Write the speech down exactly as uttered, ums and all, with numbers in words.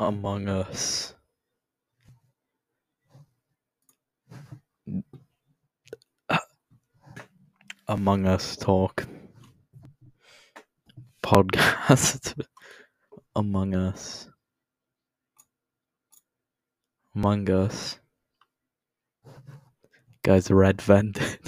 Among Us. Among Us Talk Podcast. Among Us. Among Us. Guys, red vented.